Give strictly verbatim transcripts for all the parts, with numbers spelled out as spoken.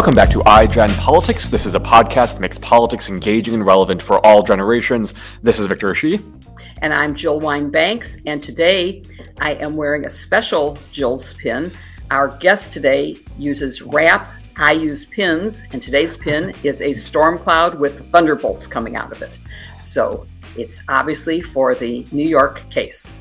Welcome back to iGen Politics. This is a podcast that makes politics engaging and relevant for all generations. This is Victor Shi. And I'm Jill Wine-Banks. And today I am wearing a special Jill's pin. Our guest today uses rap. I use pins. And today's pin is a storm cloud with thunderbolts coming out of it. So it's obviously for the New York case.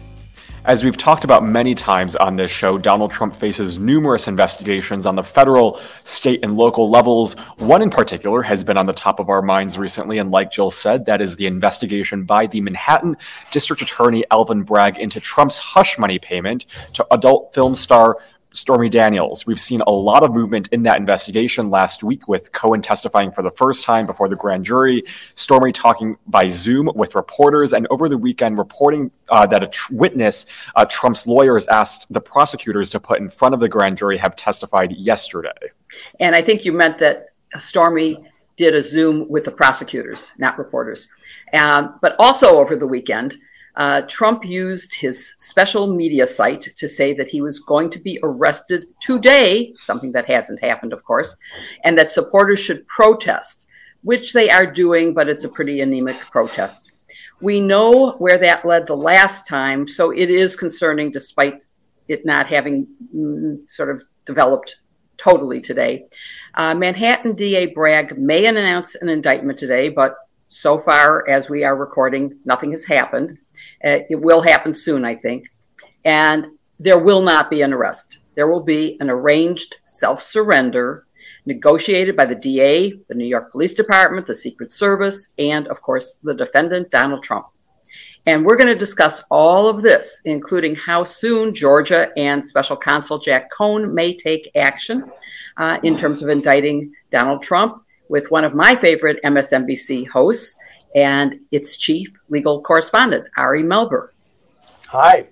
As we've talked about many times on this show, Donald Trump faces numerous investigations on the federal, state, and local levels. One in particular has been on the top of our minds recently, and like Jill said, that is the investigation by the Manhattan District Attorney Alvin Bragg into Trump's hush money payment to adult film star Stormy Daniels. We've seen a lot of movement in that investigation last week, with Cohen testifying for the first time before the grand jury, Stormy talking by Zoom with reporters, and over the weekend reporting uh, that a tr- witness, uh, Trump's lawyers asked the prosecutors to put in front of the grand jury, have testified yesterday. And I think you meant that Stormy did a Zoom with the prosecutors, not reporters. Um, but also over the weekend, Uh, Trump used his special media site to say that he was going to be arrested today, something that hasn't happened, of course, and that supporters should protest, which they are doing, but it's a pretty anemic protest. We know where that led the last time, so it is concerning despite it not having mm, sort of developed totally today. Uh, Manhattan D A Bragg may announce an indictment today, but so far as we are recording, nothing has happened. Uh, it will happen soon, I think. And there will not be an arrest. There will be an arranged self-surrender negotiated by the D A, the New York Police Department, the Secret Service, and, of course, the defendant, Donald Trump. And we're going to discuss all of this, including how soon Georgia and Special Counsel Jack Cohen may take action uh, in terms of indicting Donald Trump, with one of my favorite M S N B C hosts and its chief legal correspondent, Ari Melber. Hi.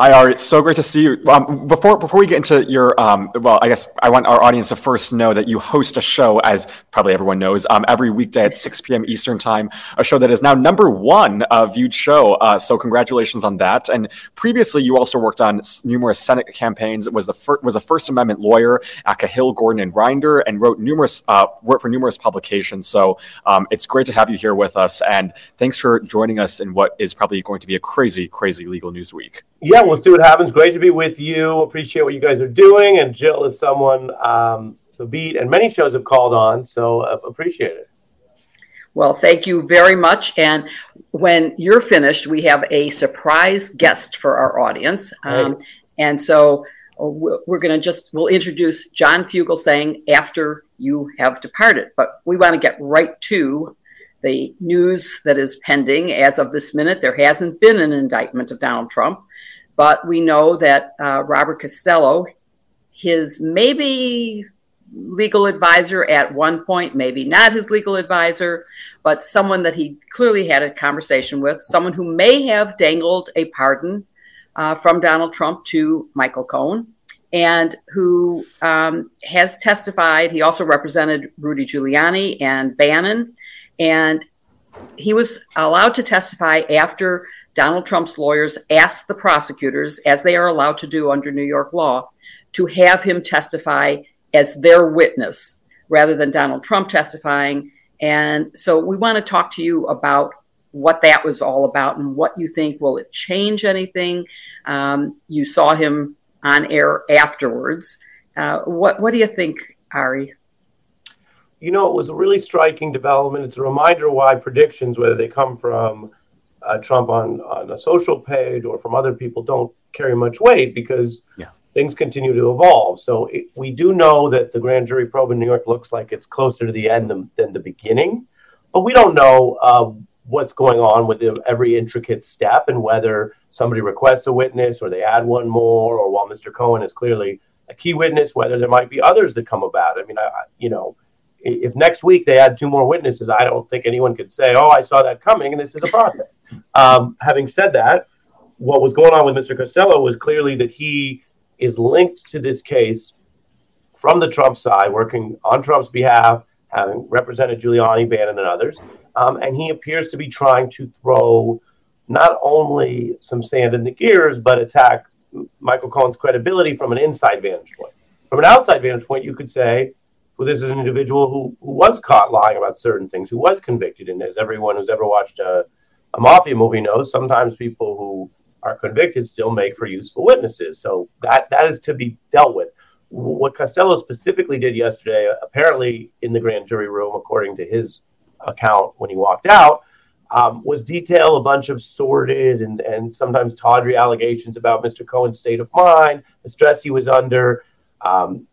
Hi, Ari. It's so great to see you. Um, before before we get into your, um, well, I guess I want our audience to first know that you host a show, as probably everyone knows, um, every weekday at six p.m. Eastern time, a show that is now number one uh, viewed show. Uh, so congratulations on that. And previously, you also worked on numerous Senate campaigns. It was the fir- was a First Amendment lawyer at Cahill, Gordon, and Rinder, and wrote numerous uh, wrote for numerous publications. So um, it's great to have you here with us, and thanks for joining us in what is probably going to be a crazy, crazy legal news week. Yeah, we'll see what happens. Great to be with you. Appreciate what you guys are doing. And Jill is someone um, to beat, and many shows have called on, so uh, appreciate it. Well, thank you very much. And when you're finished, we have a surprise guest for our audience. Um, right. And so we're going to just, we'll introduce John Fugelsang after you have departed. But we want to get right to the news that is pending. As of this minute, there hasn't been an indictment of Donald Trump. But we know that uh, Robert Costello, his maybe legal advisor at one point, maybe not his legal advisor, but someone that he clearly had a conversation with, someone who may have dangled a pardon uh, from Donald Trump to Michael Cohen, and who um, has testified. He also represented Rudy Giuliani and Bannon, and he was allowed to testify after Donald Trump's lawyers asked the prosecutors, as they are allowed to do under New York law, to have him testify as their witness rather than Donald Trump testifying. And so we want to talk to you about what that was all about and what you think. Will it change anything? Um, you saw him on air afterwards. Uh, what, what do you think, Ari? You know, it was a really striking development. It's a reminder why predictions, whether they come from Uh, Trump on, on a social page or from other people, don't carry much weight, because yeah. things continue to evolve. So it, we do know that the grand jury probe in New York looks like it's closer to the end than, than the beginning, but we don't know uh, what's going on with the, every intricate step, and whether somebody requests a witness or they add one more, or while Mister Cohen is clearly a key witness, whether there might be others that come about. I mean, I, I you know, if next week they add two more witnesses, I don't think anyone could say, oh, I saw that coming and this is a process. Um, having said that, what was going on with Mister Costello was clearly that he is linked to this case from the Trump side, working on Trump's behalf, having represented Giuliani, Bannon, and others. Um, and he appears to be trying to throw not only some sand in the gears, but attack Michael Cohen's credibility from an inside vantage point. From an outside vantage point, you could say, well, this is an individual who, who was caught lying about certain things, who was convicted. And as everyone who's ever watched a, a mafia movie knows, sometimes people who are convicted still make for useful witnesses. So that that is to be dealt with. What Costello specifically did yesterday, apparently in the grand jury room, according to his account when he walked out, um, was detail a bunch of sordid and, and sometimes tawdry allegations about Mister Cohen's state of mind, the stress he was under. Um,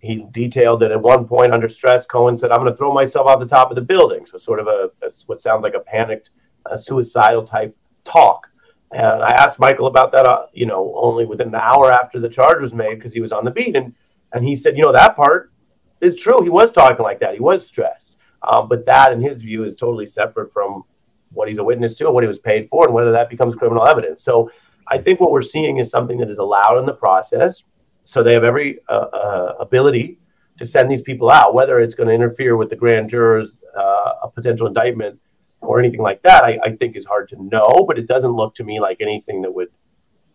he detailed that at one point under stress, Cohen said, "I'm going to throw myself off the top of the building." So sort of a, a what sounds like a panicked, uh, suicidal type talk. And I asked Michael about that, uh, you know, only within an hour after the charge was made because he was on the beat. And, and he said, you know, that part is true. He was talking like that. He was stressed. Um, but that, in his view, is totally separate from what he's a witness to and what he was paid for and whether that becomes criminal evidence. So I think what we're seeing is something that is allowed in the process. So they have every uh, uh, ability to send these people out, whether it's going to interfere with the grand jurors, uh, a potential indictment, or anything like that, I, I think is hard to know, but it doesn't look to me like anything that would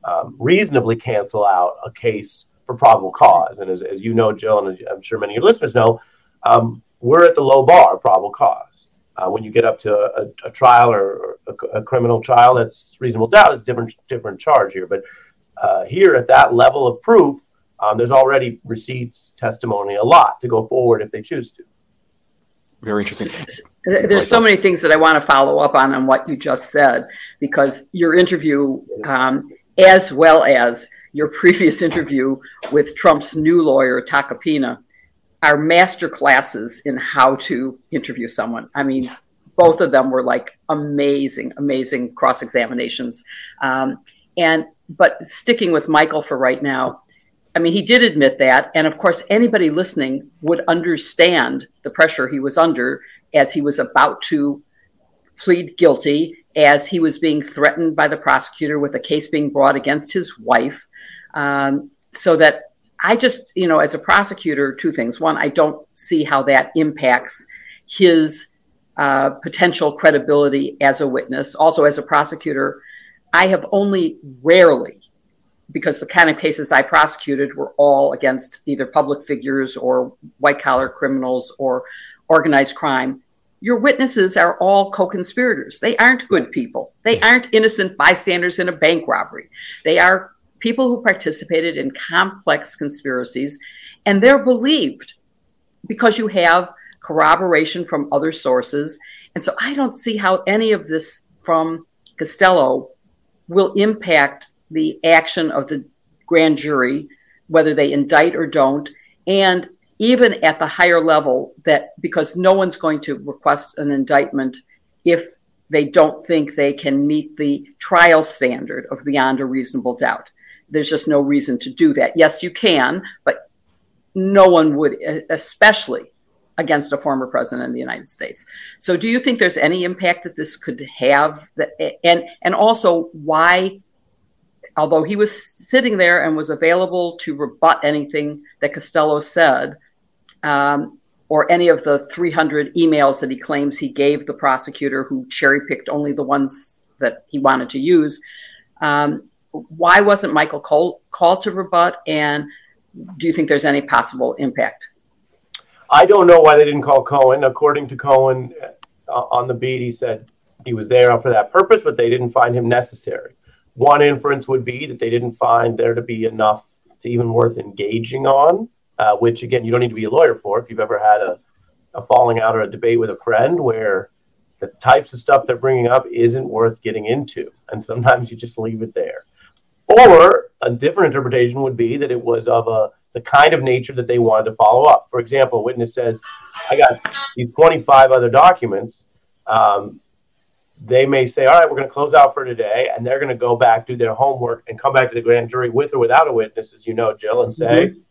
um, reasonably cancel out a case for probable cause. And as, as you know, Jill, and I'm sure many of your listeners know, um, we're at the low bar of probable cause. Uh, when you get up to a, a trial or a, a criminal trial, that's reasonable doubt. It's a different, different charge here. But uh, here at that level of proof, um, there's already receipts, testimony, a lot to go forward if they choose to. Very interesting. There's so many things that I want to follow up on on what you just said, because your interview, um, as well as your previous interview with Trump's new lawyer, Tacopina, are master classes in how to interview someone. I mean, both of them were like amazing, amazing cross-examinations. Um, and but sticking with Michael for right now, I mean, he did admit that. And of course, anybody listening would understand the pressure he was under as he was about to plead guilty, as he was being threatened by the prosecutor with a case being brought against his wife. Um, so that I just, you know, as a prosecutor, two things. One, I don't see how that impacts his uh, potential credibility as a witness. Also, as a prosecutor, I have only rarely, because the kind of cases I prosecuted were all against either public figures or white-collar criminals or organized crime, your witnesses are all co-conspirators. They aren't good people. They aren't innocent bystanders in a bank robbery. They are people who participated in complex conspiracies, and they're believed because you have corroboration from other sources. And so I don't see how any of this from Costello will impact the action of the grand jury, whether they indict or don't, and even at the higher level, that because no one's going to request an indictment if they don't think they can meet the trial standard of beyond a reasonable doubt. There's just no reason to do that. Yes, you can, but no one would, especially against a former president of the United States. So do you think there's any impact that this could have? That, and and also why, although he was sitting there and was available to rebut anything that Costello said, um, or any of the three hundred emails that he claims he gave the prosecutor, who cherry-picked only the ones that he wanted to use, um, why wasn't Michael Cole called to rebut, and do you think there's any possible impact? I don't know why they didn't call Cohen. According to Cohen, uh, on the beat, he said he was there for that purpose, but they didn't find him necessary. One inference would be that they didn't find there to be enough to even worth engaging on, uh, which, again, you don't need to be a lawyer for. If you've ever had a, a falling out or a debate with a friend where the types of stuff they're bringing up isn't worth getting into, and sometimes you just leave it there. Or a different interpretation would be that it was of a the kind of nature that they wanted to follow up. For example, a witness says, I got these twenty-five other documents. Um, They may say, all right, we're going to close out for today, and they're going to go back, do their homework, and come back to the grand jury with or without a witness, as you know, Jill, and say, mm-hmm.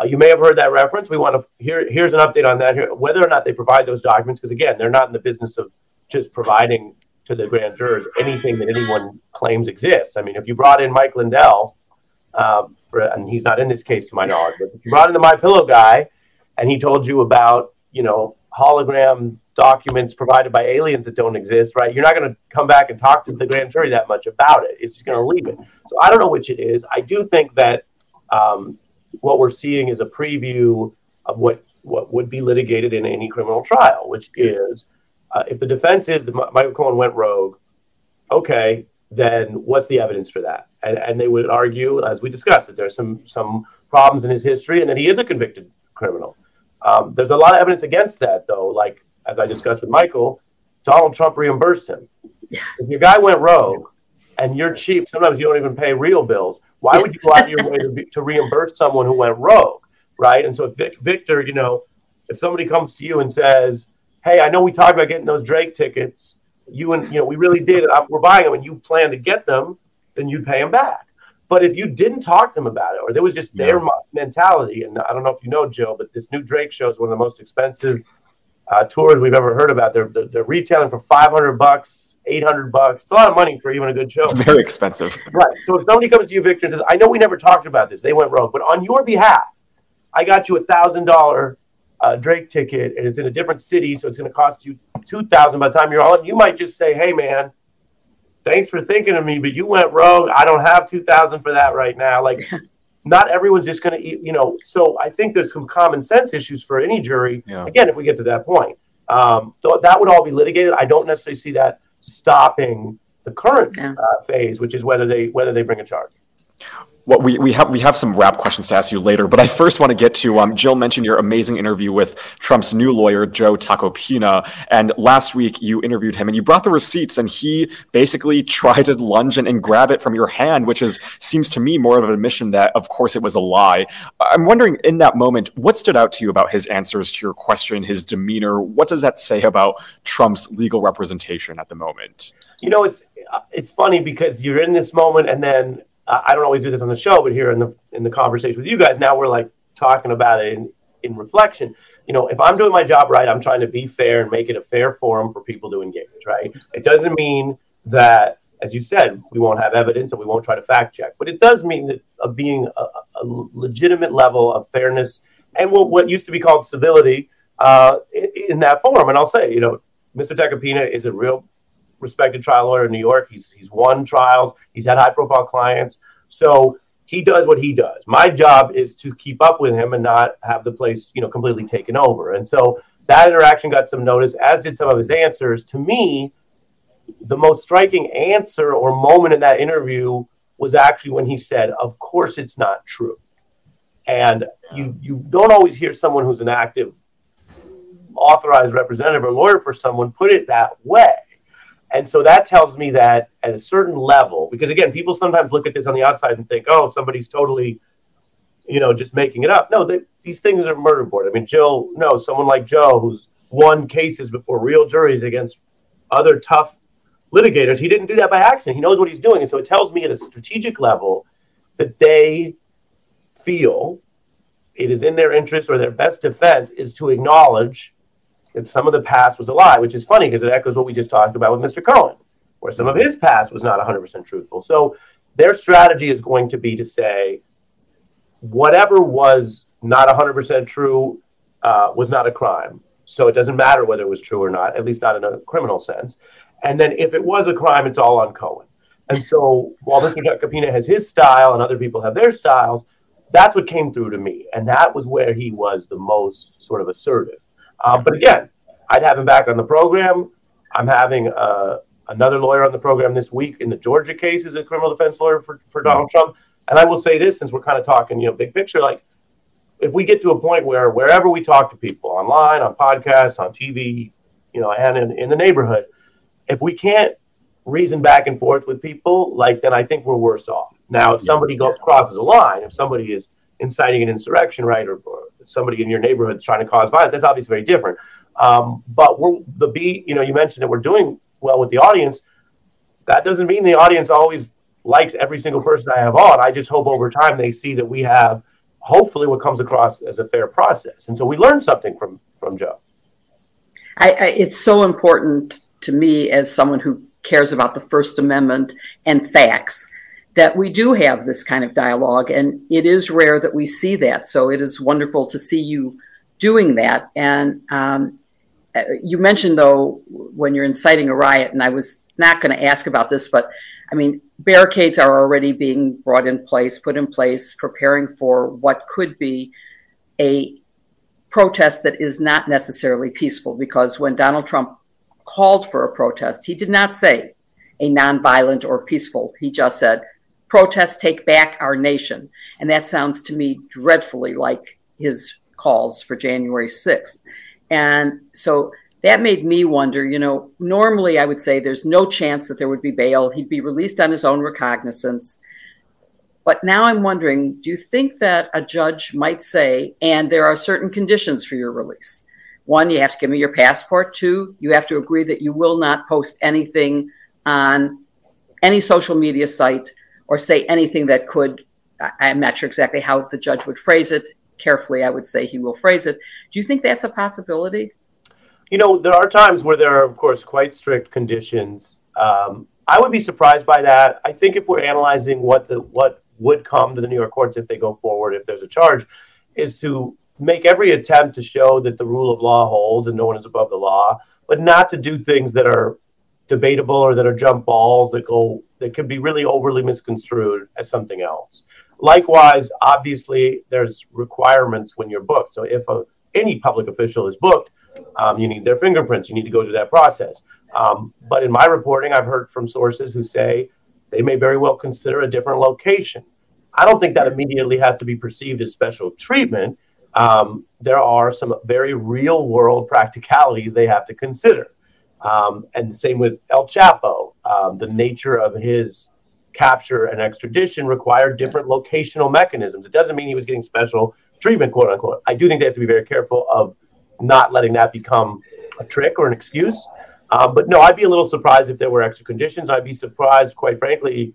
uh, you may have heard that reference. We want to here. Here's an update on that, here, whether or not they provide those documents, because, again, they're not in the business of just providing to the grand jurors anything that anyone claims exists. I mean, if you brought in Mike Lindell, um, for, and he's not in this case to my knowledge, but if you brought in the MyPillow guy, and he told you about, you know, hologram documents provided by aliens that don't exist, right? You're not going to come back and talk to the grand jury that much about it. It's just going to leave it. So I don't know which it is. I do think that um, what we're seeing is a preview of what what would be litigated in any criminal trial, which is uh, if the defense is that Michael Cohen went rogue, okay, then what's the evidence for that? And, and they would argue, as we discussed, that there's some some problems in his history and that he is a convicted criminal. Um, there's a lot of evidence against that, though. Like, as I discussed with Michael, Donald Trump reimbursed him. If your guy went rogue and you're cheap, sometimes you don't even pay real bills. Why yes. would you go out of your way to, be, to reimburse someone who went rogue, right? And so, if Vic, Victor, you know, if somebody comes to you and says, hey, I know we talked about getting those Drake tickets, you and, you know, we really did, we're buying them, and you plan to get them, then you'd pay them back. But if you didn't talk to them about it, or there was just yeah. their mentality, and I don't know if you know, Jill, but this new Drake show is one of the most expensive uh, tours we've ever heard about. They're, they're, they're retailing for five hundred bucks, eight hundred bucks. It's a lot of money for even a good show. It's very expensive. Right. So if somebody comes to you, Victor, and says, I know we never talked about this, they went rogue, but on your behalf, I got you a one thousand dollars uh, Drake ticket, and it's in a different city, so it's going to cost you two thousand dollars by the time you're on. You might just say, hey, man, thanks for thinking of me, but you went rogue. I don't have two thousand dollars for that right now. Like, not everyone's just going to eat, you know. So I think there's some common sense issues for any jury. Yeah. Again, if we get to that point, um, th- that would all be litigated. I don't necessarily see that stopping the current yeah. uh, phase, which is whether they whether they bring a charge. Well, we, we have we have some wrap questions to ask you later, but I first want to get to, um, Jill mentioned your amazing interview with Trump's new lawyer, Joe Tacopina, and last week you interviewed him, and you brought the receipts, and he basically tried to lunge and, and grab it from your hand, which is seems to me more of an admission that, of course, it was a lie. I'm wondering, in that moment, what stood out to you about his answers to your question, his demeanor? What does that say about Trump's legal representation at the moment? You know, it's it's funny because you're in this moment, and then I don't always do this on the show, but here in the in the conversation with you guys, now we're like talking about it in, in reflection. You know, if I'm doing my job right, I'm trying to be fair and make it a fair forum for people to engage, right? It doesn't mean that, as you said, we won't have evidence and we won't try to fact check, but it does mean that uh, being a, a legitimate level of fairness and what, what used to be called civility uh, in, in that forum. And I'll say, you know, Mister Tacopina is a real respected trial lawyer in New York. He's he's won trials. He's had high-profile clients. So he does what he does. My job is to keep up with him and not have the place, you know, completely taken over. And so that interaction got some notice, as did some of his answers. To me, the most striking answer or moment in that interview was actually when he said, of course it's not true. And you you don't always hear someone who's an active authorized representative or lawyer for someone put it that way. And so that tells me that at a certain level, because again, people sometimes look at this on the outside and think, oh, somebody's totally, you know, just making it up. No, they, these things are murder board. I mean, Jill, no, someone like Joe, who's won cases before real juries against other tough litigators, he didn't do that by accident. He knows what he's doing. And so it tells me at a strategic level that they feel it is in their interest or their best defense is to acknowledge that some of the past was a lie, which is funny because it echoes what we just talked about with Mister Cohen, where some of his past was not one hundred percent truthful. So their strategy is going to be to say whatever was not one hundred percent true uh, was not a crime. So it doesn't matter whether it was true or not, at least not in a criminal sense. And then if it was a crime, it's all on Cohen. And so while Mister Tacopina has his style and other people have their styles, that's what came through to me. And that was where he was the most sort of assertive. Uh, but again, I'd have him back on the program. I'm having uh, another lawyer on the program this week in the Georgia case, who's a criminal defense lawyer for, for Donald mm-hmm. Trump. And I will say this, since we're kind of talking, you know, big picture, like if we get to a point where wherever we talk to people online, on podcasts, on T V, you know, and in, in the neighborhood, if we can't reason back and forth with people, like then I think we're worse off. Now, if yeah. somebody goes, crosses a line, if somebody is inciting an insurrection, right, or, or somebody in your neighborhood is trying to cause violence, that's obviously very different. Um, but we're the beat, you know, you mentioned that we're doing well with the audience. That doesn't mean the audience always likes every single person I have on. I just hope over time they see that we have hopefully what comes across as a fair process. And so we learned something from from Joe. I, I, it's so important to me as someone who cares about the First Amendment and facts that we do have this kind of dialogue, and it is rare that we see that. So it is wonderful to see you doing that. And um, you mentioned, though, when you're inciting a riot, and I was not going to ask about this, but I mean, barricades are already being brought in place, put in place, preparing for what could be a protest that is not necessarily peaceful, because when Donald Trump called for a protest, he did not say a nonviolent or peaceful. He just said, "Protests take back our nation." And that sounds to me dreadfully like his calls for January sixth. And so that made me wonder, you know, normally I would say there's no chance that there would be bail. He'd be released on his own recognizance. But now I'm wondering, do you think that a judge might say, and there are certain conditions for your release? One, you have to give me your passport. Two, you have to agree that you will not post anything on any social media site or say anything that could, I'm not sure exactly how the judge would phrase it. Carefully, I would say he will phrase it. Do you think that's a possibility? You know, there are times where there are, of course, quite strict conditions. Um, I would be surprised by that. I think if we're analyzing what the what would come to the New York courts if they go forward, if there's a charge, is to make every attempt to show that the rule of law holds and no one is above the law, but not to do things that are debatable or that are jump balls that go that could be really overly misconstrued as something else. Likewise, obviously, there's requirements when you're booked. So if a, any public official is booked, um, you need their fingerprints. You need to go through that process. Um, but in my reporting, I've heard from sources who say they may very well consider a different location. I don't think that immediately has to be perceived as special treatment. Um, there are some very real world practicalities they have to consider. Um, and the same with El Chapo. Um, the nature of his capture and extradition required different locational mechanisms. It doesn't mean he was getting special treatment, quote unquote. I do think they have to be very careful of not letting that become a trick or an excuse. Um, but no, I'd be a little surprised if there were extra conditions. I'd be surprised, quite frankly,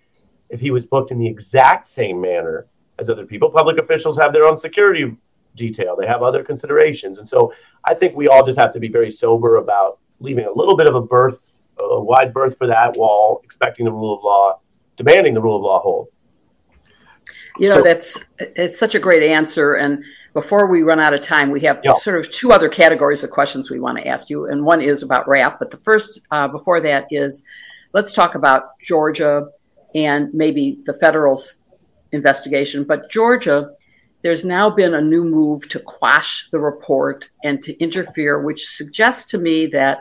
if he was booked in the exact same manner as other people. Public officials have their own security detail. They have other considerations. And so I think we all just have to be very sober about leaving a little bit of a berth, a wide berth for that wall, expecting the rule of law, demanding the rule of law hold. You know, so, that's it's such a great answer. And before we run out of time, we have yeah. sort of two other categories of questions we want to ask you. And one is about rap. But the first uh, before that is, let's talk about Georgia and maybe the federal investigation. But Georgia, there's now been a new move to quash the report and to interfere, which suggests to me that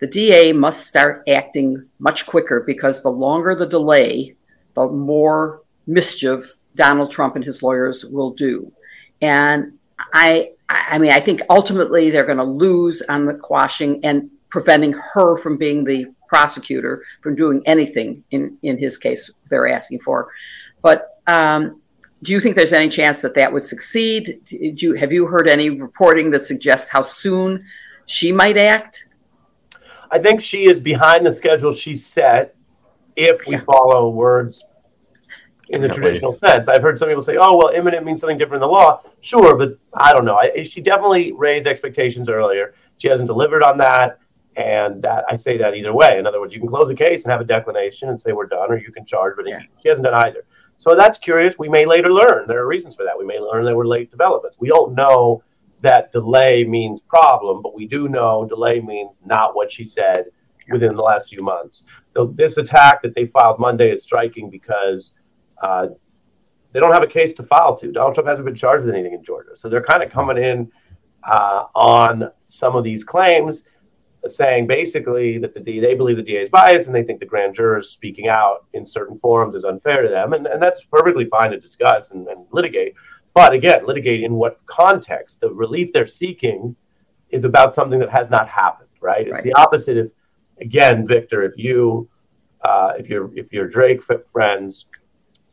the D A must start acting much quicker, because the longer the delay, the more mischief Donald Trump and his lawyers will do. And I I mean, I think ultimately they're going to lose on the quashing and preventing her from being the prosecutor from doing anything in, in his case they're asking for. But um, do you think there's any chance that that would succeed? Do you, have you heard any reporting that suggests how soon she might act? I think she is behind the schedule she set if we yeah. follow words in the traditional way. Sense. I've heard some people say, oh, well, imminent means something different than the law. Sure, but I don't know. I, she definitely raised expectations earlier. She hasn't delivered on that, and that I say that either way. In other words, you can close the case and have a declination and say we're done, or you can charge, but yeah. she hasn't done either. So that's curious. We may later learn. There are reasons for that. We may learn there were late developments. We don't know that delay means problem, but we do know delay means not what she said within the last few months. So this attack that they filed Monday is striking because uh, they don't have a case to file to. Donald Trump hasn't been charged with anything in Georgia. So they're kind of coming in uh, on some of these claims, saying basically that the D, they believe the D A is biased and they think the grand jurors speaking out in certain forums is unfair to them. And, and that's perfectly fine to discuss and, and litigate. But again, litigate in what context? The relief they're seeking is about something that has not happened, right? It's right. the opposite. If, again, Victor, if you, uh, if your if your Drake friends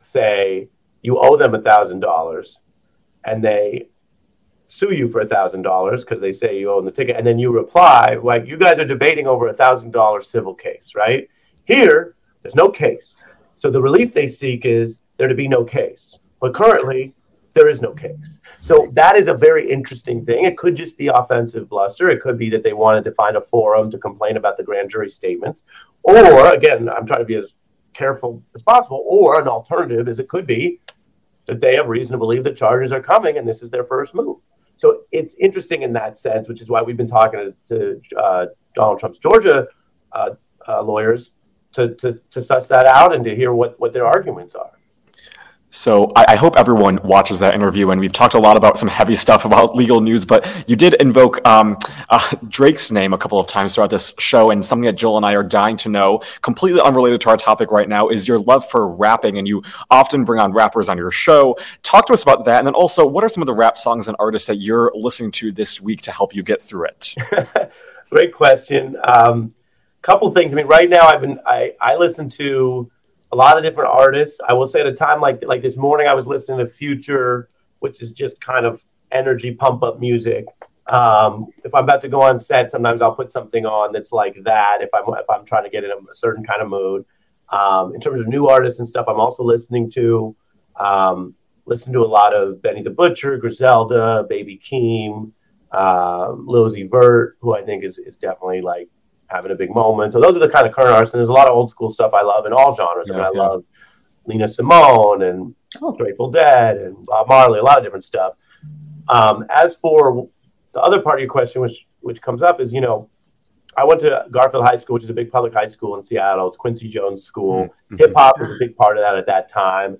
say you owe them a thousand dollars, and they sue you for a thousand dollars because they say you owe them the ticket, and then you reply like you guys are debating over a thousand dollar civil case, right? Here, there's no case, so the relief they seek is there to be no case. But currently, there is no case. So that is a very interesting thing. It could just be offensive bluster. It could be that they wanted to find a forum to complain about the grand jury statements. Or, again, I'm trying to be as careful as possible, or an alternative is it could be that they have reason to believe that charges are coming and this is their first move. So it's interesting in that sense, which is why we've been talking to, to uh, Donald Trump's Georgia uh, uh, lawyers to, to, to suss that out and to hear what, what their arguments are. So I, I hope everyone watches that interview. And we've talked a lot about some heavy stuff about legal news, but you did invoke um, uh, Drake's name a couple of times throughout this show. And something that Jill and I are dying to know, completely unrelated to our topic right now, is your love for rapping. And you often bring on rappers on your show. Talk to us about that. And then also, what are some of the rap songs and artists that you're listening to this week to help you get through it? Great question. Um, couple things. I mean, right now I've been, I, I listen to a lot of different artists. I will say at a time like like this morning, I was listening to Future, which is just kind of energy pump up music. Um, if I'm about to go on set, sometimes I'll put something on that's like that if I'm if I'm trying to get in a certain kind of mood. Um, in terms of new artists and stuff, I'm also listening to um, listen to a lot of Benny the Butcher, Griselda, Baby Keem, uh, Lil Z Vert, who I think is is definitely like having a big moment. So those are the kind of current artists. And there's a lot of old school stuff I love in all genres. Yeah, I mean, yeah. I love Lena Simone and oh. Grateful Dead and Bob Marley, a lot of different stuff. Um, as for the other part of your question, which which comes up is, you know, I went to Garfield High School, which is a big public high school in Seattle. It's Quincy Jones' school. Mm-hmm. Hip-hop was a big part of that at that time,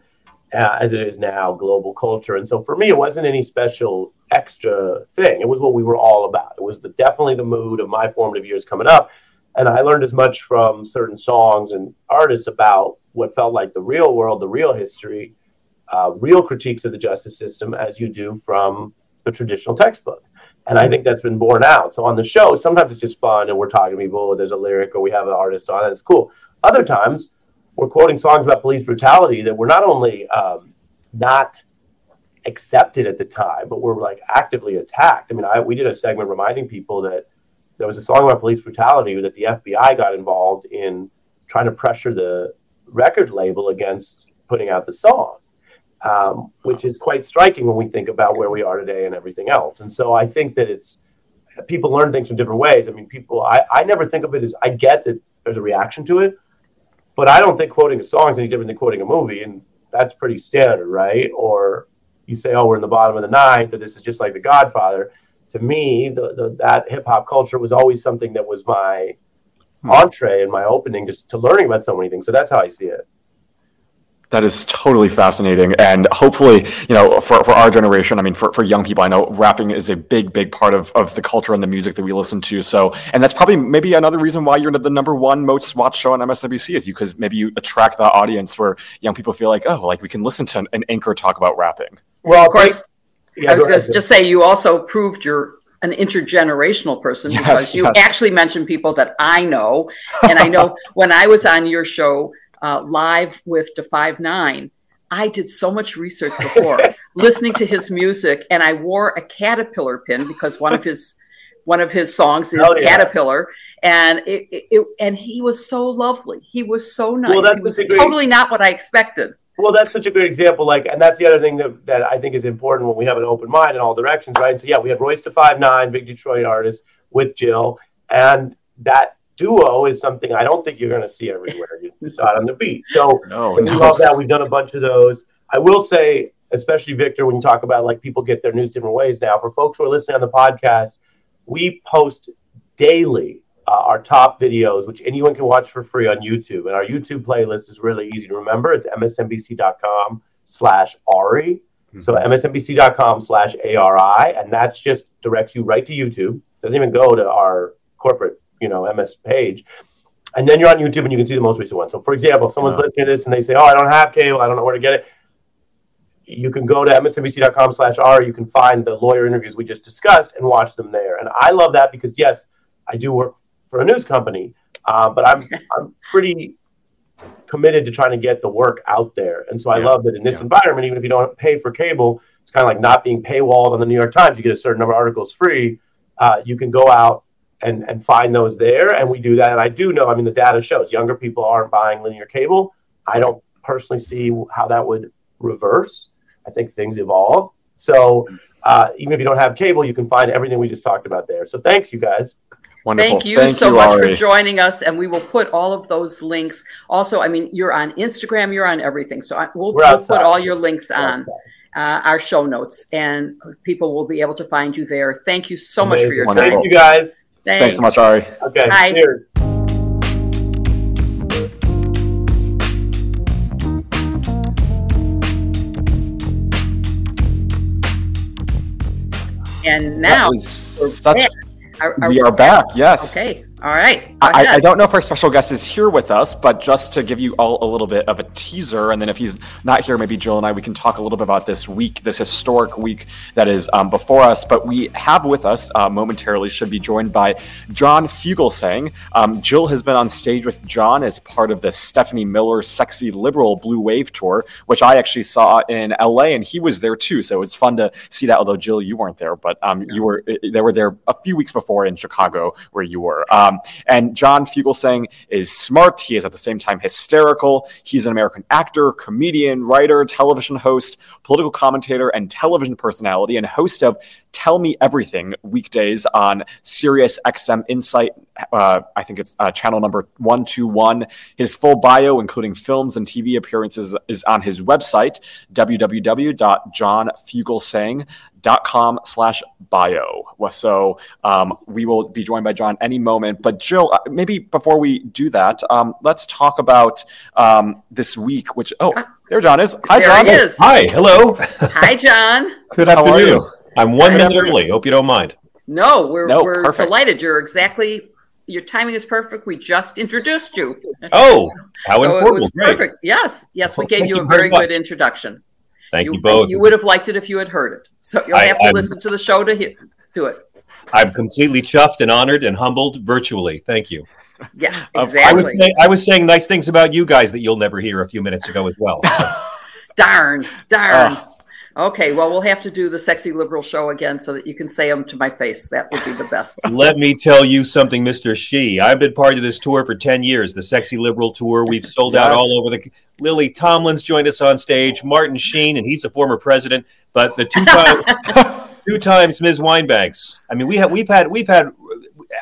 uh, as it is now, global culture. And so for me, it wasn't any special extra thing. It was what we were all about. It was the, definitely the mood of my formative years coming up. And I learned as much from certain songs and artists about what felt like the real world, the real history, uh, real critiques of the justice system as you do from the traditional textbook. And I think that's been borne out. So on the show, sometimes it's just fun and we're talking to people, there's a lyric or we have an artist on and it's cool. Other times we're quoting songs about police brutality that were not only um, not accepted at the time, but were like actively attacked. I mean, I, we did a segment reminding people that there was a song about police brutality that the F B I got involved in trying to pressure the record label against putting out the song, um, which is quite striking when we think about where we are today and everything else. And so I think that it's, people learn things from different ways. I mean, people, I, I never think of it as, I get that there's a reaction to it, but I don't think quoting a song is any different than quoting a movie. And that's pretty standard, right? Or you say, oh, we're in the bottom of the ninth, or this is just like The Godfather. To me, the, the, that hip-hop culture was always something that was my hmm. entree and my opening just to learning about so many things. So that's how I see it. That is totally fascinating. And hopefully, you know, for, for our generation, I mean, for, for young people, I know rapping is a big, big part of, of the culture and the music that we listen to. So, and that's probably maybe another reason why you're the number one most watched show on M S N B C is you, because maybe you attract that audience where young people feel like, oh, like we can listen to an, an anchor talk about rapping. Well, of course, yeah, I was going to just say you also proved you're an intergenerational person yes, because you yes. actually mentioned people that I know. And I know when I was on your show, Uh, live with Da five nine, I did so much research before listening to his music, and I wore a caterpillar pin because one of his one of his songs is oh, yeah. Caterpillar, and it, it, it and he was so lovely, he was so nice. Well, that's he was great, totally not what I expected. Well, that's such a great example. Like, and that's the other thing that, that I think is important when we have an open mind in all directions, right? So yeah, we had Royce Da five nine, big Detroit artist, with Jill, and that duo is something I don't think you're going to see everywhere. You saw it on The Beat. So no, we no. love that. We've done a bunch of those. I will say, especially Victor, when you talk about like people get their news different ways now, for folks who are listening on the podcast, we post daily uh, our top videos, which anyone can watch for free on YouTube. And our YouTube playlist is really easy to remember. It's msnbc.com slash Ari. Mm-hmm. So msnbc.com slash A R I. And that's just directs you right to YouTube. Doesn't even go to our corporate you know, M S page. And then you're on YouTube and you can see the most recent one. So for example, if someone's oh. listening to this and they say, oh, I don't have cable, I don't know where to get it. You can go to msnbc.com slash R. You can find the lawyer interviews we just discussed and watch them there. And I love that because yes, I do work for a news company, uh, but I'm, I'm pretty committed to trying to get the work out there. And so I yeah. love that in this yeah. environment, even if you don't pay for cable, it's kind of like not being paywalled on the New York Times. You get a certain number of articles free. Uh, you can go out and and find those there. And we do that. And I do know, I mean, the data shows younger people aren't buying linear cable. I don't personally see how that would reverse. I think things evolve. So uh, even if you don't have cable, you can find everything we just talked about there. So thanks, you guys. Wonderful. Thank you Thank so you, much Ari. for joining us. And we will put all of those links. Also, I mean, you're on Instagram, you're on everything. So I, we'll, we'll put all your links We're on. Uh, our show notes, and people will be able to find you there. Thank you so Amazing. much for your Wonderful. time. Thank you, guys. Thanks. Thanks so much, Ari. Okay. Bye. Cheers. And now we're such, back. Are, are we are back. back. Yes. Okay. All right. I, I don't know if our special guest is here with us, but just to give you all a little bit of a teaser, and then if he's not here, maybe Jill and I, we can talk a little bit about this week, this historic week that is um, before us. But we have with us uh, momentarily should be joined by John Fugelsang. Um, Jill has been on stage with John as part of the Stephanie Miller Sexy Liberal Blue Wave Tour, which I actually saw in L A, and he was there too. So it was fun to see that, although Jill, you weren't there, but um, you were. They were there a few weeks before in Chicago where you were. Um, And John Fugelsang is smart. He is at the same time hysterical. He's an American actor, comedian, writer, television host, political commentator, and television personality, and host of Tell Me Everything weekdays on Sirius X M Insight. Uh, I think it's uh, channel number one two one. His full bio, including films and T V appearances, is on his website, w w w dot john fugelsang dot com slash bio. So um, we will be joined by John any moment. But Jill, maybe before we do that, um, let's talk about um, this week, which, oh, there John is. Hi, there John. Is. Hi. Hello. Hi, John. Good afternoon. How are you? I'm one minute early. Hope you don't mind. No, we're, no, we're delighted. You're exactly, your timing is perfect. We just introduced you. Oh, how so important. It was perfect. Great. Yes. Yes. Well, we gave you a very good introduction. Thank you, you both. You would have liked it if you had heard it. So you'll I, have to I'm, listen to the show to hear, do it. I'm completely chuffed and honored and humbled virtually. Thank you. Yeah, exactly. Uh, I, was say, I was saying nice things about you guys that you'll never hear a few minutes ago as well. darn, darn. Uh, okay, well, we'll have to do the Sexy Liberal show again so that you can say them to my face. That would be the best. Let me tell you something, Mister Shi. I've been part of this tour for ten years, the Sexy Liberal Tour. We've sold yes. out all over the... Lily Tomlin's joined us on stage, Martin Sheen, and he's a former president, but the two, time, two times Miz Wine-Banks. I mean, we have, we've had... we've had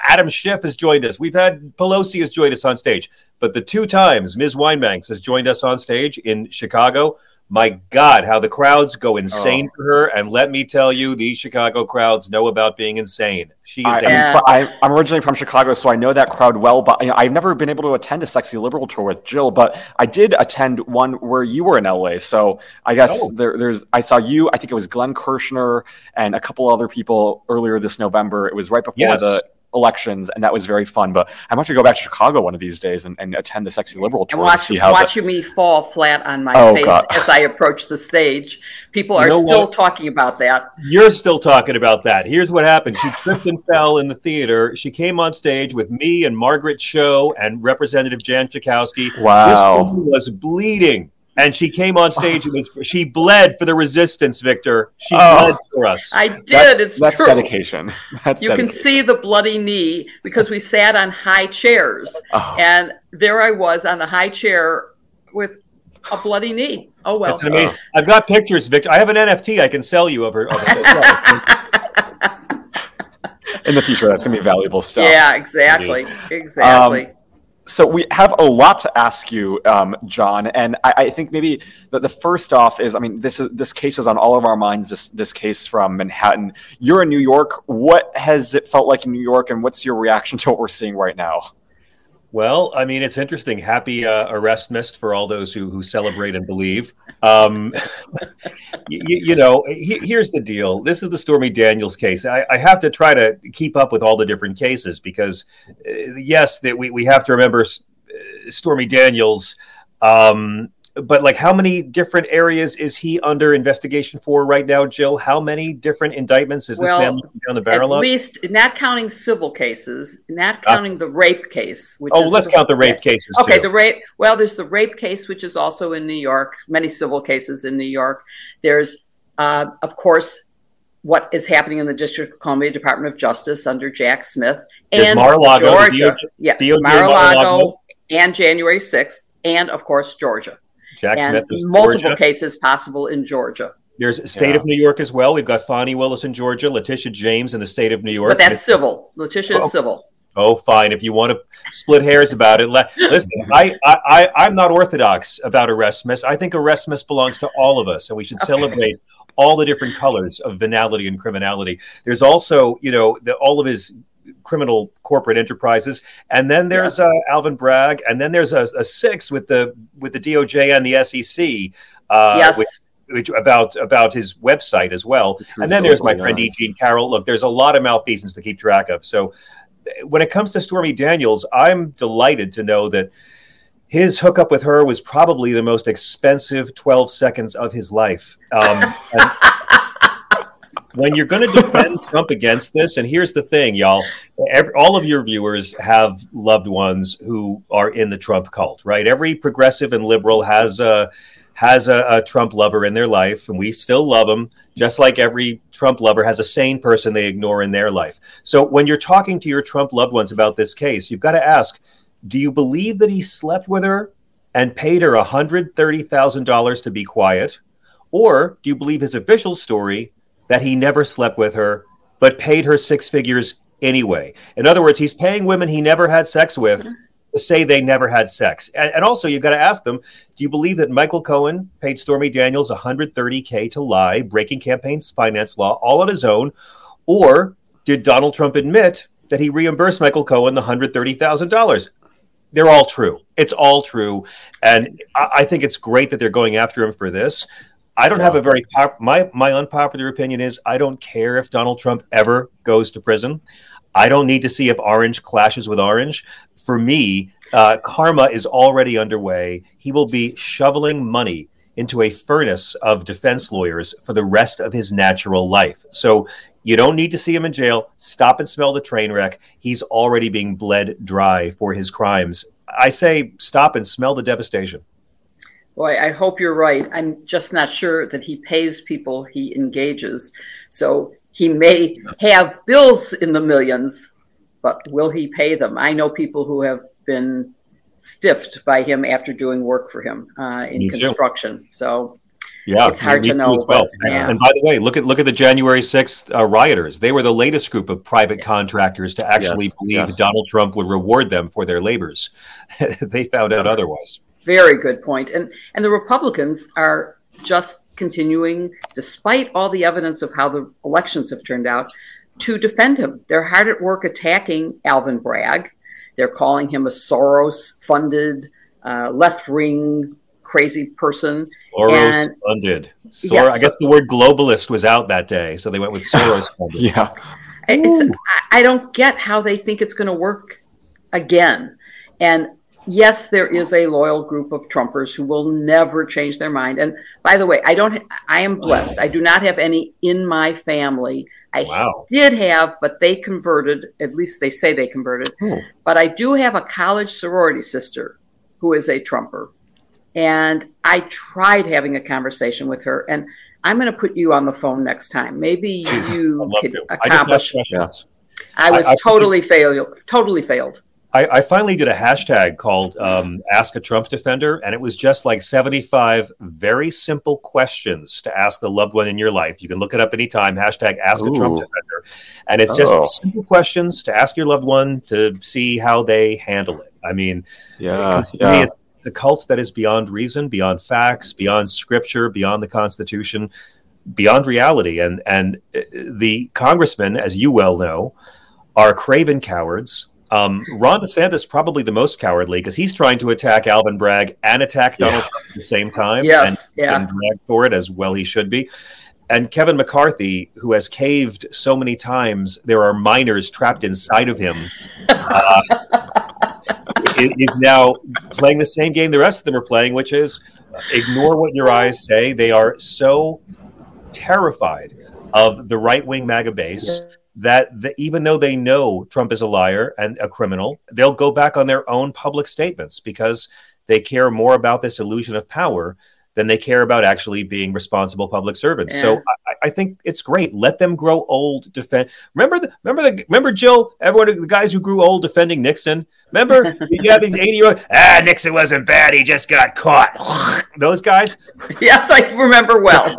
Adam Schiff has joined us. We've had Pelosi has joined us on stage, but the two times Miz Wine-Banks has joined us on stage in Chicago... My God, how the crowds go insane oh. for her. And let me tell you, these Chicago crowds know about being insane. She is I, a- I'm, I'm originally from Chicago, so I know that crowd well. But you know, I've never been able to attend a Sexy Liberal tour with Jill, but I did attend one where you were in L A. So I guess oh. there, there's I saw you. I think it was Glenn Kirshner and a couple other people earlier this November. It was right before yes. the elections, and that was very fun. But I'm going to go back to Chicago one of these days and, and attend the Sexy Liberal tour and watch, to see how watch the... me fall flat on my oh, face God. As I approach the stage. People are you know still what? talking about that. You're still talking about that. Here's what happened. She tripped and fell in the theater. She came on stage with me and Margaret Cho and Representative Jan Schakowsky. Wow. This woman was bleeding. And she came on stage. It was she bled for the resistance, Victor. She oh, bled for us. I did. That's, it's that's true. Dedication. That's you dedication. Can see the bloody knee because we sat on high chairs, oh. and there I was on the high chair with a bloody knee. Oh well. That's an amazing. Oh. I've got pictures, Victor. I have an N F T I can sell you of her. Of her. In the future, that's gonna be valuable stuff. Yeah, exactly, exactly. Um, So we have a lot to ask you, um, John, and I, I think maybe the, the first off is, I mean, this is this case is on all of our minds, this this case from Manhattan. You're in New York. What has it felt like in New York, and what's your reaction to what we're seeing right now? Well, I mean, it's interesting. Happy uh, Arrestmas for all those who, who celebrate and believe. Um, you, you know, he, here's the deal. This is the Stormy Daniels case. I, I have to try to keep up with all the different cases because, uh, yes, that we, we have to remember S- Stormy Daniels. Um, but, like, how many different areas is he under investigation for right now, Jill? How many different indictments is well, this man looking down the barrel at of? At least, not counting civil cases, not counting uh, the rape case. Which oh, is, let's count the rape cases, Okay, too. the rape. Well, there's the rape case, which is also in New York, many civil cases in New York. There's, uh, of course, what is happening in the District of Columbia Department of Justice under Jack Smith. There's and Mar-a-Lago, Georgia. D O J, yeah, D O J, Mar-a-Lago, Mar-a-Lago, and January sixth, and, of course, Georgia. Jack Smith is multiple Georgia. Cases possible in Georgia. There's the state yeah. of New York as well. We've got Fani Willis in Georgia, Letitia James in the state of New York. But that's civil. Letitia oh, is civil. Oh, fine. If you want to split hairs about it. Listen, I, I, I, I'm not orthodox about Erasmus. I think Erasmus belongs to all of us, and we should okay. celebrate all the different colors of venality and criminality. There's also, you know, the, all of his criminal corporate enterprises, and then there's yes. uh, Alvin Bragg, and then there's a, a six with the with the D O J and the S E C, uh, yes. which, about about his website as well. The and then there's my friend E. Jean Carroll. Look, there's a lot of malfeasance to keep track of. So when it comes to Stormy Daniels, I'm delighted to know that his hookup with her was probably the most expensive twelve seconds of his life. Um, and when you're going to defend Trump against this, and here's the thing, y'all, every, all of your viewers have loved ones who are in the Trump cult, right? Every progressive and liberal has a has a, a Trump lover in their life, and we still love them, just like every Trump lover has a sane person they ignore in their life. So when you're talking to your Trump loved ones about this case, you've got to ask, do you believe that he slept with her and paid her one hundred thirty thousand dollars to be quiet? Or do you believe his official story that he never slept with her, but paid her six figures anyway? In other words, he's paying women he never had sex with to say they never had sex. And, and also, you've got to ask them, do you believe that Michael Cohen paid Stormy Daniels one hundred thirty thousand dollars to lie, breaking campaign finance law all on his own? Or did Donald Trump admit that he reimbursed Michael Cohen the one hundred thirty thousand dollars? They're all true. It's all true. And I, I think it's great that they're going after him for this. I don't wow. have a very pop- my my unpopular opinion is I don't care if Donald Trump ever goes to prison. I don't need to see if orange clashes with orange. For me, uh, karma is already underway. He will be shoveling money into a furnace of defense lawyers for the rest of his natural life. So you don't need to see him in jail. Stop and smell the train wreck. He's already being bled dry for his crimes. I say stop and smell the devastation. Boy, I hope you're right. I'm just not sure that he pays people he engages. So he may have bills in the millions, but will he pay them? I know people who have been stiffed by him after doing work for him uh, in Me construction. Too. So yeah, it's hard to know. Well. But, yeah. And by the way, look at look at the January sixth uh, rioters. They were the latest group of private contractors to actually yes, believe yes. Donald Trump would reward them for their labors. They found out otherwise. Very good point. And and the Republicans are just continuing, despite all the evidence of how the elections have turned out, to defend him. They're hard at work attacking Alvin Bragg. They're calling him a Soros-funded, uh, left-wing, crazy person. Soros-funded. Sor- yes. I guess the word globalist was out that day, so they went with Soros-funded. yeah. It's, I don't get how they think it's going to work again. And yes, there is a loyal group of Trumpers who will never change their mind. And by the way, I don't. Ha- I am blessed. I do not have any in my family. I wow. did have, but they converted. At least they say they converted. Hmm. But I do have a college sorority sister who is a Trumper. And I tried having a conversation with her. And I'm going to put you on the phone next time. Maybe you could accomplish. I, just I was I, I totally could... failed. Totally failed. I finally did a hashtag called um, Ask a Trump Defender, and it was just like seventy-five very simple questions to ask the loved one in your life. You can look it up anytime, hashtag Ask Ooh. a Trump Defender. And it's just oh. simple questions to ask your loved one to see how they handle it. I mean, yeah, yeah. Me, it's the cult that is beyond reason, beyond facts, beyond scripture, beyond the Constitution, beyond reality. And, and the congressmen, as you well know, are craven cowards. Um, Ron DeSantis probably the most cowardly because he's trying to attack Alvin Bragg and attack Donald yeah. Trump at the same time. Yes, and, yeah. and Bragg for it as well he should be. And Kevin McCarthy, who has caved so many times, there are minors trapped inside of him, uh, is now playing the same game the rest of them are playing, which is ignore what your eyes say. They are so terrified of the right-wing MAGA base. Yeah. that the, even though they know Trump is a liar and a criminal, they'll go back on their own public statements because they care more about this illusion of power than they care about actually being responsible public servants. Yeah. So I, I think it's great. Let them grow old. Defend. Remember the remember the remember Jill. Everyone, the guys who grew old defending Nixon. Remember you have these eighty year old. Ah, Nixon wasn't bad. He just got caught. Those guys. Yes, I remember well.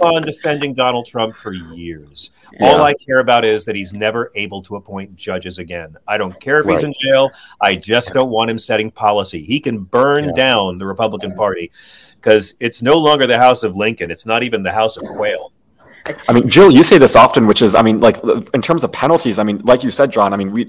On defending Donald Trump for years. Yeah. All I care about is that he's never able to appoint judges again. I don't care if right. he's in jail. I just don't want him setting policy. He can burn yeah. down the Republican Party because it's no longer the House of Lincoln. It's not even the House of Quayle. I mean, Jill, you say this often, which is, I mean, like in terms of penalties, I mean, like you said, John, I mean, we,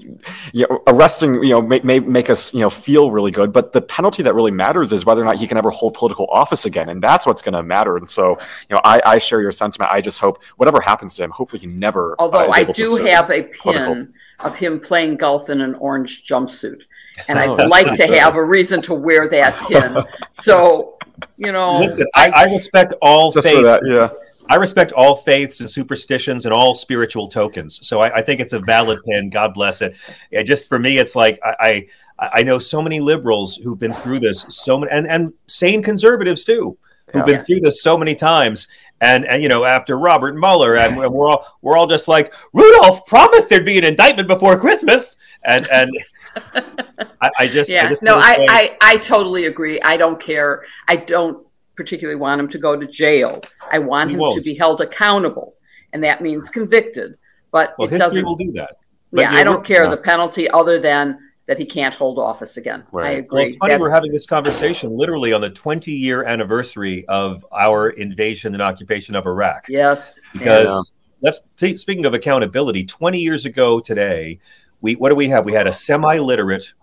you know, arresting, you know, may, may make us, you know, feel really good, but the penalty that really matters is whether or not he can ever hold political office again, and that's what's going to matter. And so, you know, I, I share your sentiment. I just hope whatever happens to him, hopefully he never. Although uh, I do have a pin political. of him playing golf in an orange jumpsuit, and oh, I'd like to good. have a reason to wear that pin. So, you know, listen, I, I respect all just faith. For that, yeah. I respect all faiths and superstitions and all spiritual tokens. So I, I think it's a valid pin. God bless it. Yeah, just for me, it's like I, I I know so many liberals who've been through this, so many, and, and sane conservatives too, who've yeah. been through this so many times. And, and you know, after Robert Mueller, and we're all we're all just like Rudolph promised there'd be an indictment before Christmas, and and. I, I just yeah I just no I, I I totally agree. I don't care. I don't particularly want him to go to jail. I want he him won't. to be held accountable, and that means convicted. But well, it doesn't will do that. But yeah, I don't care the penalty other than that he can't hold office again. Right. I agree. Well, it's funny That's, we're having this conversation literally on the twenty-year anniversary of our invasion and occupation of Iraq. Yes, because yeah. that's speaking of accountability. twenty years ago today. We, what do we have? We had a semi-literate,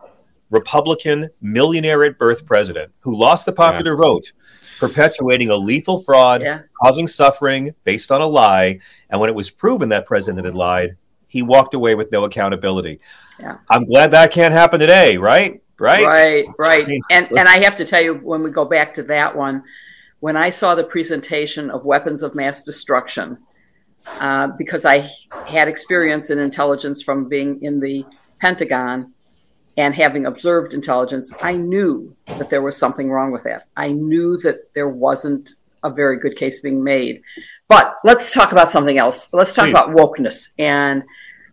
Republican, millionaire-at-birth president who lost the popular yeah. vote, perpetuating a lethal fraud, yeah. causing suffering based on a lie. And when it was proven that president had lied, he walked away with no accountability. Yeah. I'm glad that can't happen today, right? Right, right, right. And, and I have to tell you, when we go back to that one, when I saw the presentation of weapons of mass destruction, Uh, because I had experience in intelligence from being in the Pentagon and having observed intelligence, I knew that there was something wrong with that. I knew that there wasn't a very good case being made. But let's talk about something else. Let's talk Please. about wokeness. And,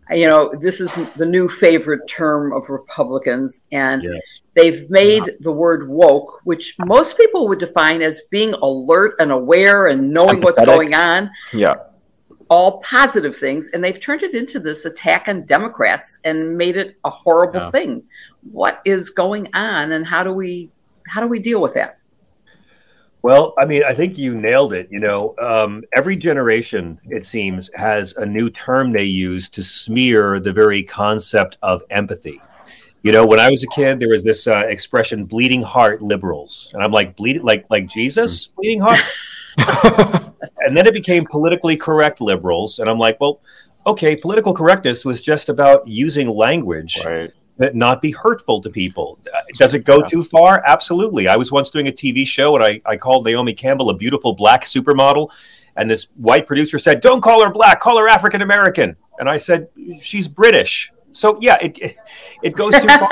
you know, this is the new favorite term of Republicans. And yes. they've made yeah. the word woke, which most people would define as being alert and aware and knowing Empathetic. what's going on. Yeah. all positive things, and they've turned it into this attack on Democrats and made it a horrible yeah. thing. What is going on, and how do we how do we deal with that? Well, I mean, I think you nailed it. You know, um, every generation, it seems, has a new term they use to smear the very concept of empathy. You know, when I was a kid, there was this uh, expression, bleeding heart liberals. And I'm like, bleed, like, like Jesus, mm-hmm. bleeding heart? And then it became politically correct liberals. And I'm like, well, okay, political correctness was just about using language right. that not be hurtful to people. Does it go yeah. too far? Absolutely. I was once doing a T V show, and I, I called Naomi Campbell a beautiful black supermodel. And this white producer said, don't call her black, call her African-American. And I said, she's British. So yeah, it it, it goes too far.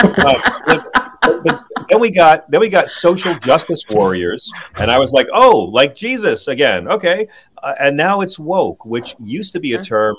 uh, but, but then we got then we got social justice warriors, and I was like, oh, like Jesus again, okay. Uh, and now it's woke, which used to be a term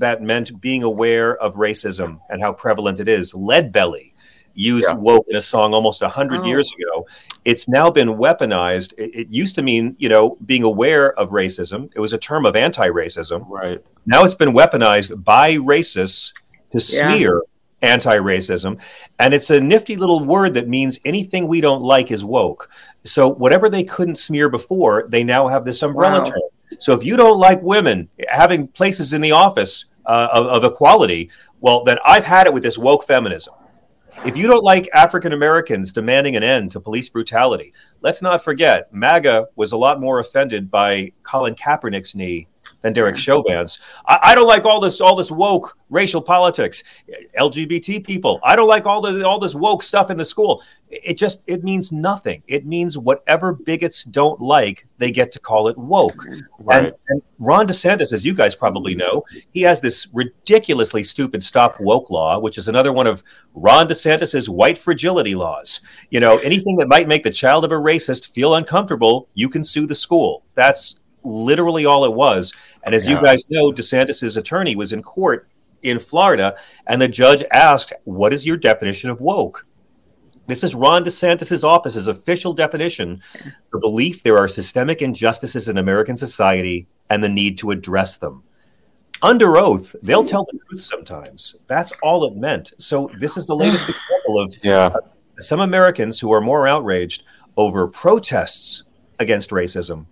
that meant being aware of racism and how prevalent it is. Leadbelly used yeah. woke in a song almost a hundred oh. years ago. It's now been weaponized. It, it used to mean, you know, being aware of racism. It was a term of anti-racism. Right. Now it's been weaponized by racists to smear yeah. anti-racism. And it's a nifty little word that means anything we don't like is woke. So whatever they couldn't smear before, they now have this umbrella wow. term. So if you don't like women having places in the office uh, of, of equality, well, then I've had it with this woke feminism. If you don't like African-Americans demanding an end to police brutality, let's not forget, MAGA was a lot more offended by Colin Kaepernick's knee than Derek Chauvin's. I, I don't like all this all this woke racial politics, L G B T people. I don't like all this all this woke stuff in the school. It just it means nothing. It means whatever bigots don't like, they get to call it woke. Right. And, and Ron DeSantis, as you guys probably know, he has this ridiculously stupid stop woke law, which is another one of Ron DeSantis's white fragility laws. You know, anything that might make the child of a racist feel uncomfortable, you can sue the school. That's literally all it was. And as yeah. you guys know, DeSantis's attorney was in court in Florida, and the judge asked, what is your definition of woke? This is Ron DeSantis's office's official definition: the belief there are systemic injustices in American society and the need to address them. Under oath, they'll tell the truth sometimes. That's all it meant. So this is the latest example of yeah. uh, some Americans who are more outraged over protests against racism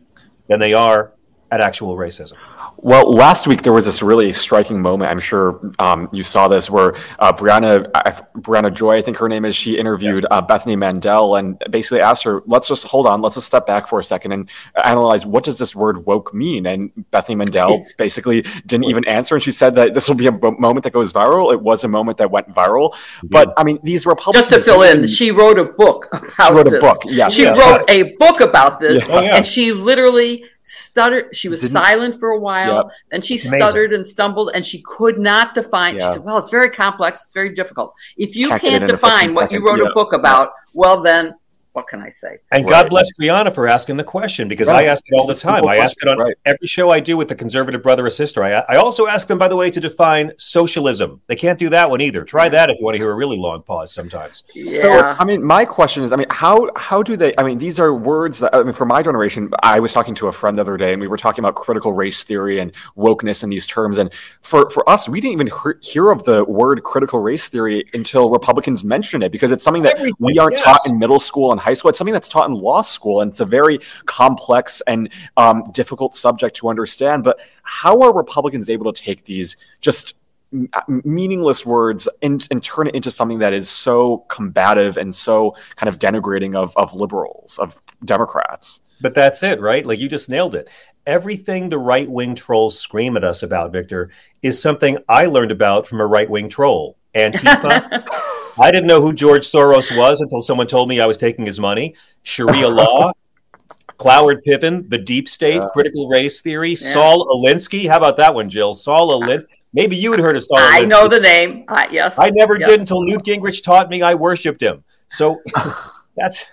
than they are at actual racism. Well, last week there was this really striking moment. I'm sure um, you saw this, where uh, Breonna uh, Breonna Joy, I think her name is, she interviewed yes. uh, Bethany Mandel and basically asked her, "Let's just hold on, let's just step back for a second and analyze, what does this word woke mean?" And Bethany Mandel it's- basically didn't even answer, and she said that this will be a moment that goes viral. It was a moment that went viral, mm-hmm. but I mean, these Republicans. Just to fill in, she wrote a book about wrote this. A book. Yeah, she yeah. wrote yeah. a book about this, yeah. oh, yeah. and she literally. Stuttered. She was Didn't, silent for a while, yep. and she stuttered and stumbled, and she could not define. Yeah. She said, "Well, it's very complex. It's very difficult. If you Pack can't define what you wrote yeah. a book about, well, then what can I say?" And right. God bless Brianna for asking the question, because right. I ask it all the time. I ask it on right. every show I do with the conservative brother or sister. I, I also ask them, by the way, to define socialism. They can't do that one either. Try that if you want to hear a really long pause sometimes. Yeah. So, I mean, my question is, I mean, how how do they, I mean, these are words that, I mean, for my generation, I was talking to a friend the other day, and we were talking about critical race theory and wokeness and these terms. And for, for us, we didn't even hear of the word critical race theory until Republicans mentioned it, because it's something that Everything, we aren't yes. taught in middle school and high school. It's something that's taught in law school, and it's a very complex and um, difficult subject to understand. But how are Republicans able to take these just m- meaningless words and, and turn it into something that is so combative and so kind of denigrating of, of liberals, of Democrats? But that's it, right? Like, you just nailed it. Everything the right-wing trolls scream at us about, Victor, is something I learned about from a right-wing troll. And Antifa. I didn't know who George Soros was until someone told me I was taking his money. Sharia law, Cloward Piven, the deep state, uh, critical race theory, yeah. Saul Alinsky. How about that one, Jill? Saul Alinsky. Maybe you had heard of Saul Alinsky. I know the name. Uh, yes. I never yes. did until Newt Gingrich taught me I worshipped him. So that's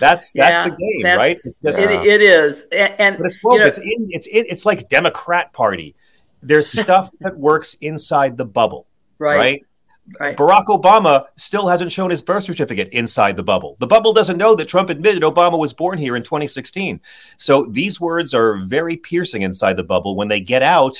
that's that's yeah, the game, that's, right? It's just, it, uh, it is. And, and but it's, well, you know, it's, in, it's, in, it's like Democrat Party. There's stuff that works inside the bubble, right? right? Right. Barack Obama still hasn't shown his birth certificate inside the bubble. The bubble doesn't know that Trump admitted Obama was born here in twenty sixteen. So these words are very piercing inside the bubble. When they get out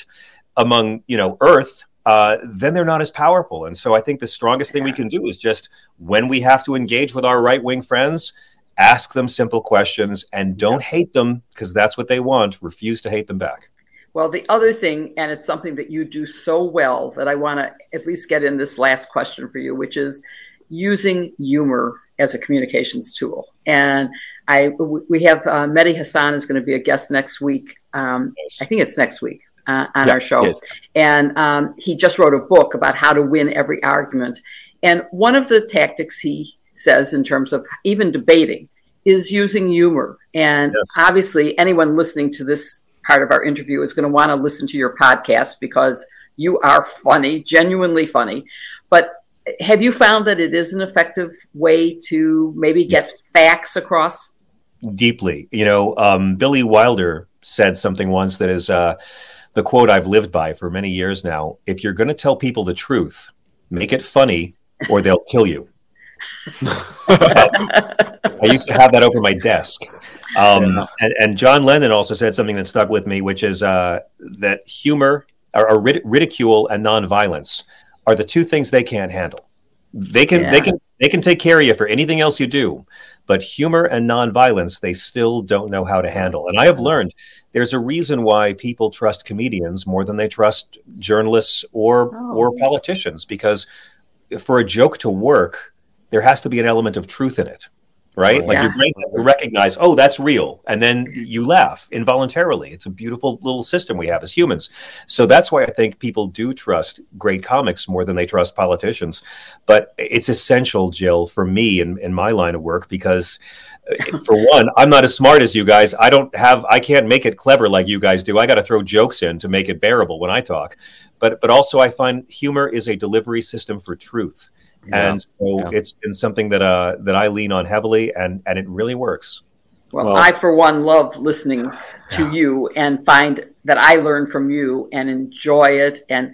among, you know, Earth, uh, then they're not as powerful. And so I think the strongest thing yeah. we can do is just, when we have to engage with our right wing friends, ask them simple questions and don't yeah. hate them, because that's what they want. Refuse to hate them back. Well, the other thing, and it's something that you do so well that I want to at least get in this last question for you, which is using humor as a communications tool. And I, we have uh, Mehdi Hassan is going to be a guest next week. Um, I think it's next week uh, on yeah, our show. Yes. And um, he just wrote a book about how to win every argument. And one of the tactics he says in terms of even debating is using humor. And yes. obviously anyone listening to this part of our interview is going to want to listen to your podcast, because you are funny, genuinely funny. But have you found that it is an effective way to maybe get yes. facts across? Deeply. You know, um, Billy Wilder said something once that is uh, the quote I've lived by for many years now. If you're going to tell people the truth, make it funny or they'll kill you. I used to have that over my desk. Um, and, and John Lennon also said something that stuck with me, which is uh, that humor or, or rid- ridicule and nonviolence are the two things they can't handle. They can, yeah. they can, they can take care of you for anything else you do, but humor and nonviolence, they still don't know how to handle. And I have learned there's a reason why people trust comedians more than they trust journalists or oh. or politicians, because for a joke to work, there has to be an element of truth in it. Right? Like yeah. your brain has to recognize, oh, that's real. And then you laugh involuntarily. It's a beautiful little system we have as humans. So that's why I think people do trust great comics more than they trust politicians. But it's essential, Jill, for me in, in my line of work, because for one, I'm not as smart as you guys. I don't have, I can't make it clever like you guys do. I got to throw jokes in to make it bearable when I talk. But, but also I find humor is a delivery system for truth. Yeah, and so yeah. it's been something that uh, that I lean on heavily, and, and it really works. Well, well, I, for one, love listening to yeah. you and find that I learn from you and enjoy it. And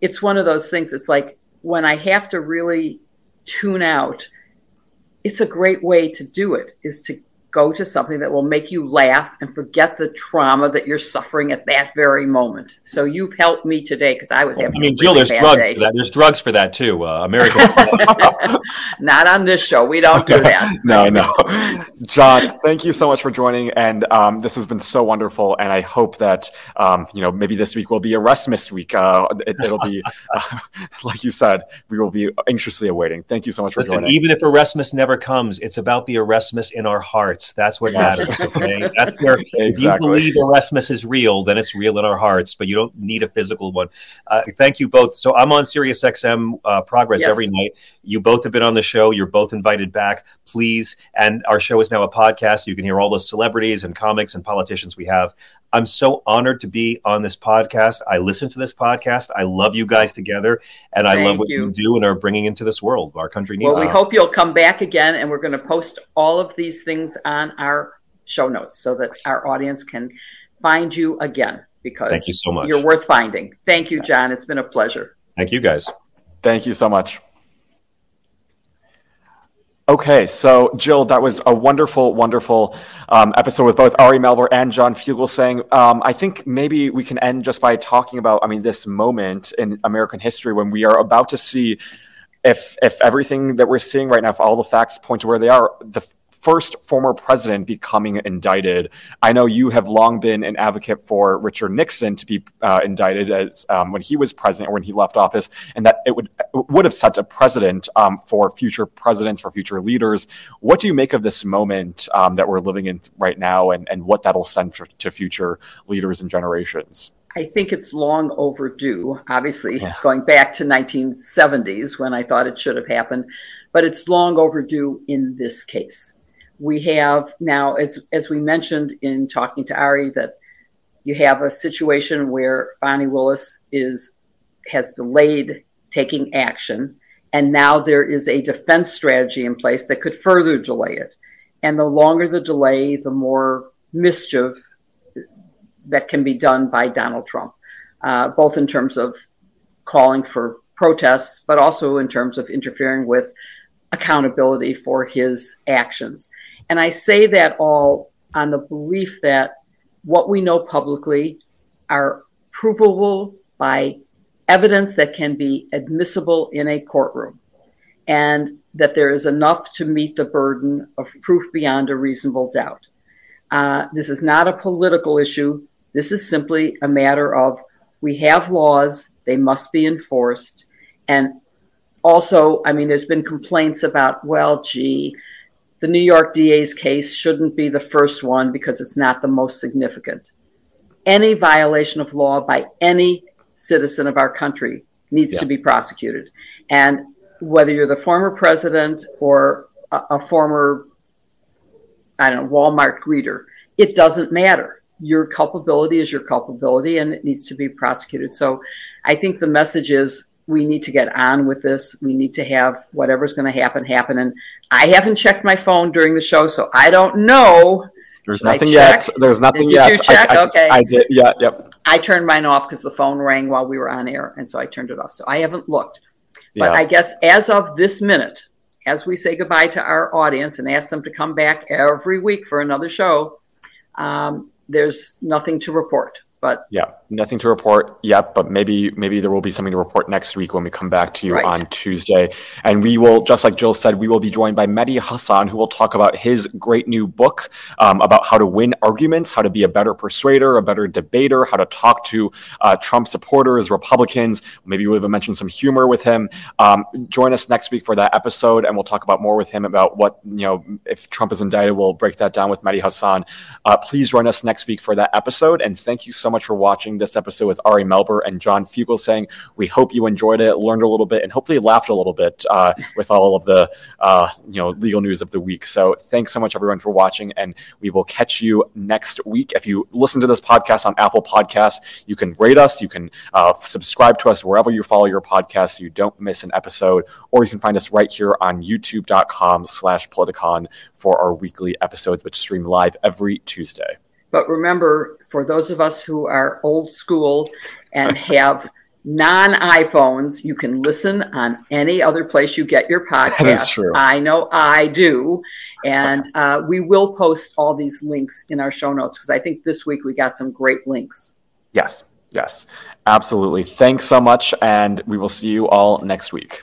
it's one of those things. It's like when I have to really tune out, it's a great way to do it, is to go to something that will make you laugh and forget the trauma that you're suffering at that very moment. So you've helped me today because I was having. I mean, a Jill, really there's drugs day. for that. There's drugs for that too. Uh, American. Not on this show. We don't do that. No, no. John, thank you so much for joining, and um, this has been so wonderful. And I hope that um, you know maybe this week will be Erasmus week. Uh, it, it'll be uh, like you said, we will be anxiously awaiting. Thank you so much for Listen, joining. Even if Erasmus never comes, it's about the Erasmus in our hearts. That's what matters. Okay? That's where exactly. If you believe Erasmus is real, then it's real in our hearts, but you don't need a physical one. Uh, thank you both. So I'm on Sirius X M uh, Progress yes. every night. You both have been on the show. You're both invited back, please. And our show is now a podcast. You can hear all the celebrities and comics and politicians we have. I'm so honored to be on this podcast. I listen to this podcast. I love you guys together, and I Thank love what you. you do and are bringing into this world. Our country needs. Well, we it. hope you'll come back again, and we're going to post all of these things on our show notes so that our audience can find you again. Because Thank you so much. You're worth finding. Thank you, John. It's been a pleasure. Thank you, guys. Thank you so much. Okay, so Jill, that was a wonderful, wonderful um, episode with both Ari Melber and John Fugelsang. Um, I think maybe we can end just by talking about, I mean, this moment in American history when we are about to see if if everything that we're seeing right now, if all the facts point to where they are, the first former president becoming indicted. I know you have long been an advocate for Richard Nixon to be uh, indicted as um, when he was president, or when he left office, and that it would would have set a precedent um, for future presidents, for future leaders. What do you make of this moment um, that we're living in right now, and, and what that'll send for, to future leaders and generations? I think it's long overdue, obviously, yeah. going back to nineteen seventies when I thought it should have happened, but it's long overdue in this case. We have now, as as we mentioned in talking to Ari, that you have a situation where Fani Willis is has delayed taking action, and now there is a defense strategy in place that could further delay it. And the longer the delay, the more mischief that can be done by Donald Trump, uh, both in terms of calling for protests, but also in terms of interfering with accountability for his actions. And I say that all on the belief that what we know publicly are provable by evidence that can be admissible in a courtroom, and that there is enough to meet the burden of proof beyond a reasonable doubt. Uh, this is not a political issue. This is simply a matter of we have laws, they must be enforced. And also, I mean, there's been complaints about, well, gee, the New York D A's case shouldn't be the first one because it's not the most significant. Any violation of law by any citizen of our country needs yeah. to be prosecuted. And whether you're the former president or a, a former, I don't know, Walmart greeter, it doesn't matter. Your culpability is your culpability, and it needs to be prosecuted. So I think the message is, we need to get on with this. We need to have whatever's going to happen, happen. And I haven't checked my phone during the show, so I don't know. There's Should nothing yet. There's nothing did yet. Did you check? I, I, okay. I did. Yeah. Yep. I turned mine off because the phone rang while we were on air, and so I turned it off. So I haven't looked. But yeah. I guess as of this minute, as we say goodbye to our audience and ask them to come back every week for another show, um, there's nothing to report. But yeah, nothing to report yet, but maybe maybe there will be something to report next week when we come back to you right. on Tuesday. And we will, just like Jill said, we will be joined by Mehdi Hassan, who will talk about his great new book um, about how to win arguments, how to be a better persuader, a better debater, how to talk to uh, Trump supporters, Republicans. Maybe we'll even mention some humor with him. Um, join us next week for that episode, and we'll talk about more with him about what, you know, if Trump is indicted, we'll break that down with Mehdi Hassan. Uh, please join us next week for that episode, and thank you so much. much for watching this episode with Ari Melber and John Fugelsang. We hope you enjoyed it, learned a little bit, and hopefully laughed a little bit uh, with all of the uh, you know legal news of the week. So thanks so much, everyone, for watching, and we will catch you next week. If you listen to this podcast on Apple Podcasts, you can rate us, you can uh, subscribe to us wherever you follow your podcast so you don't miss an episode, or you can find us right here on youtube.com slash Politicon for our weekly episodes, which stream live every Tuesday. But remember, for those of us who are old school and have non-iPhones. You can listen on any other place you get your podcasts. That's true. I know I do. And uh, we will post all these links in our show notes because I think this week we got some great links. Yes, yes, absolutely. Thanks so much. And we will see you all next week.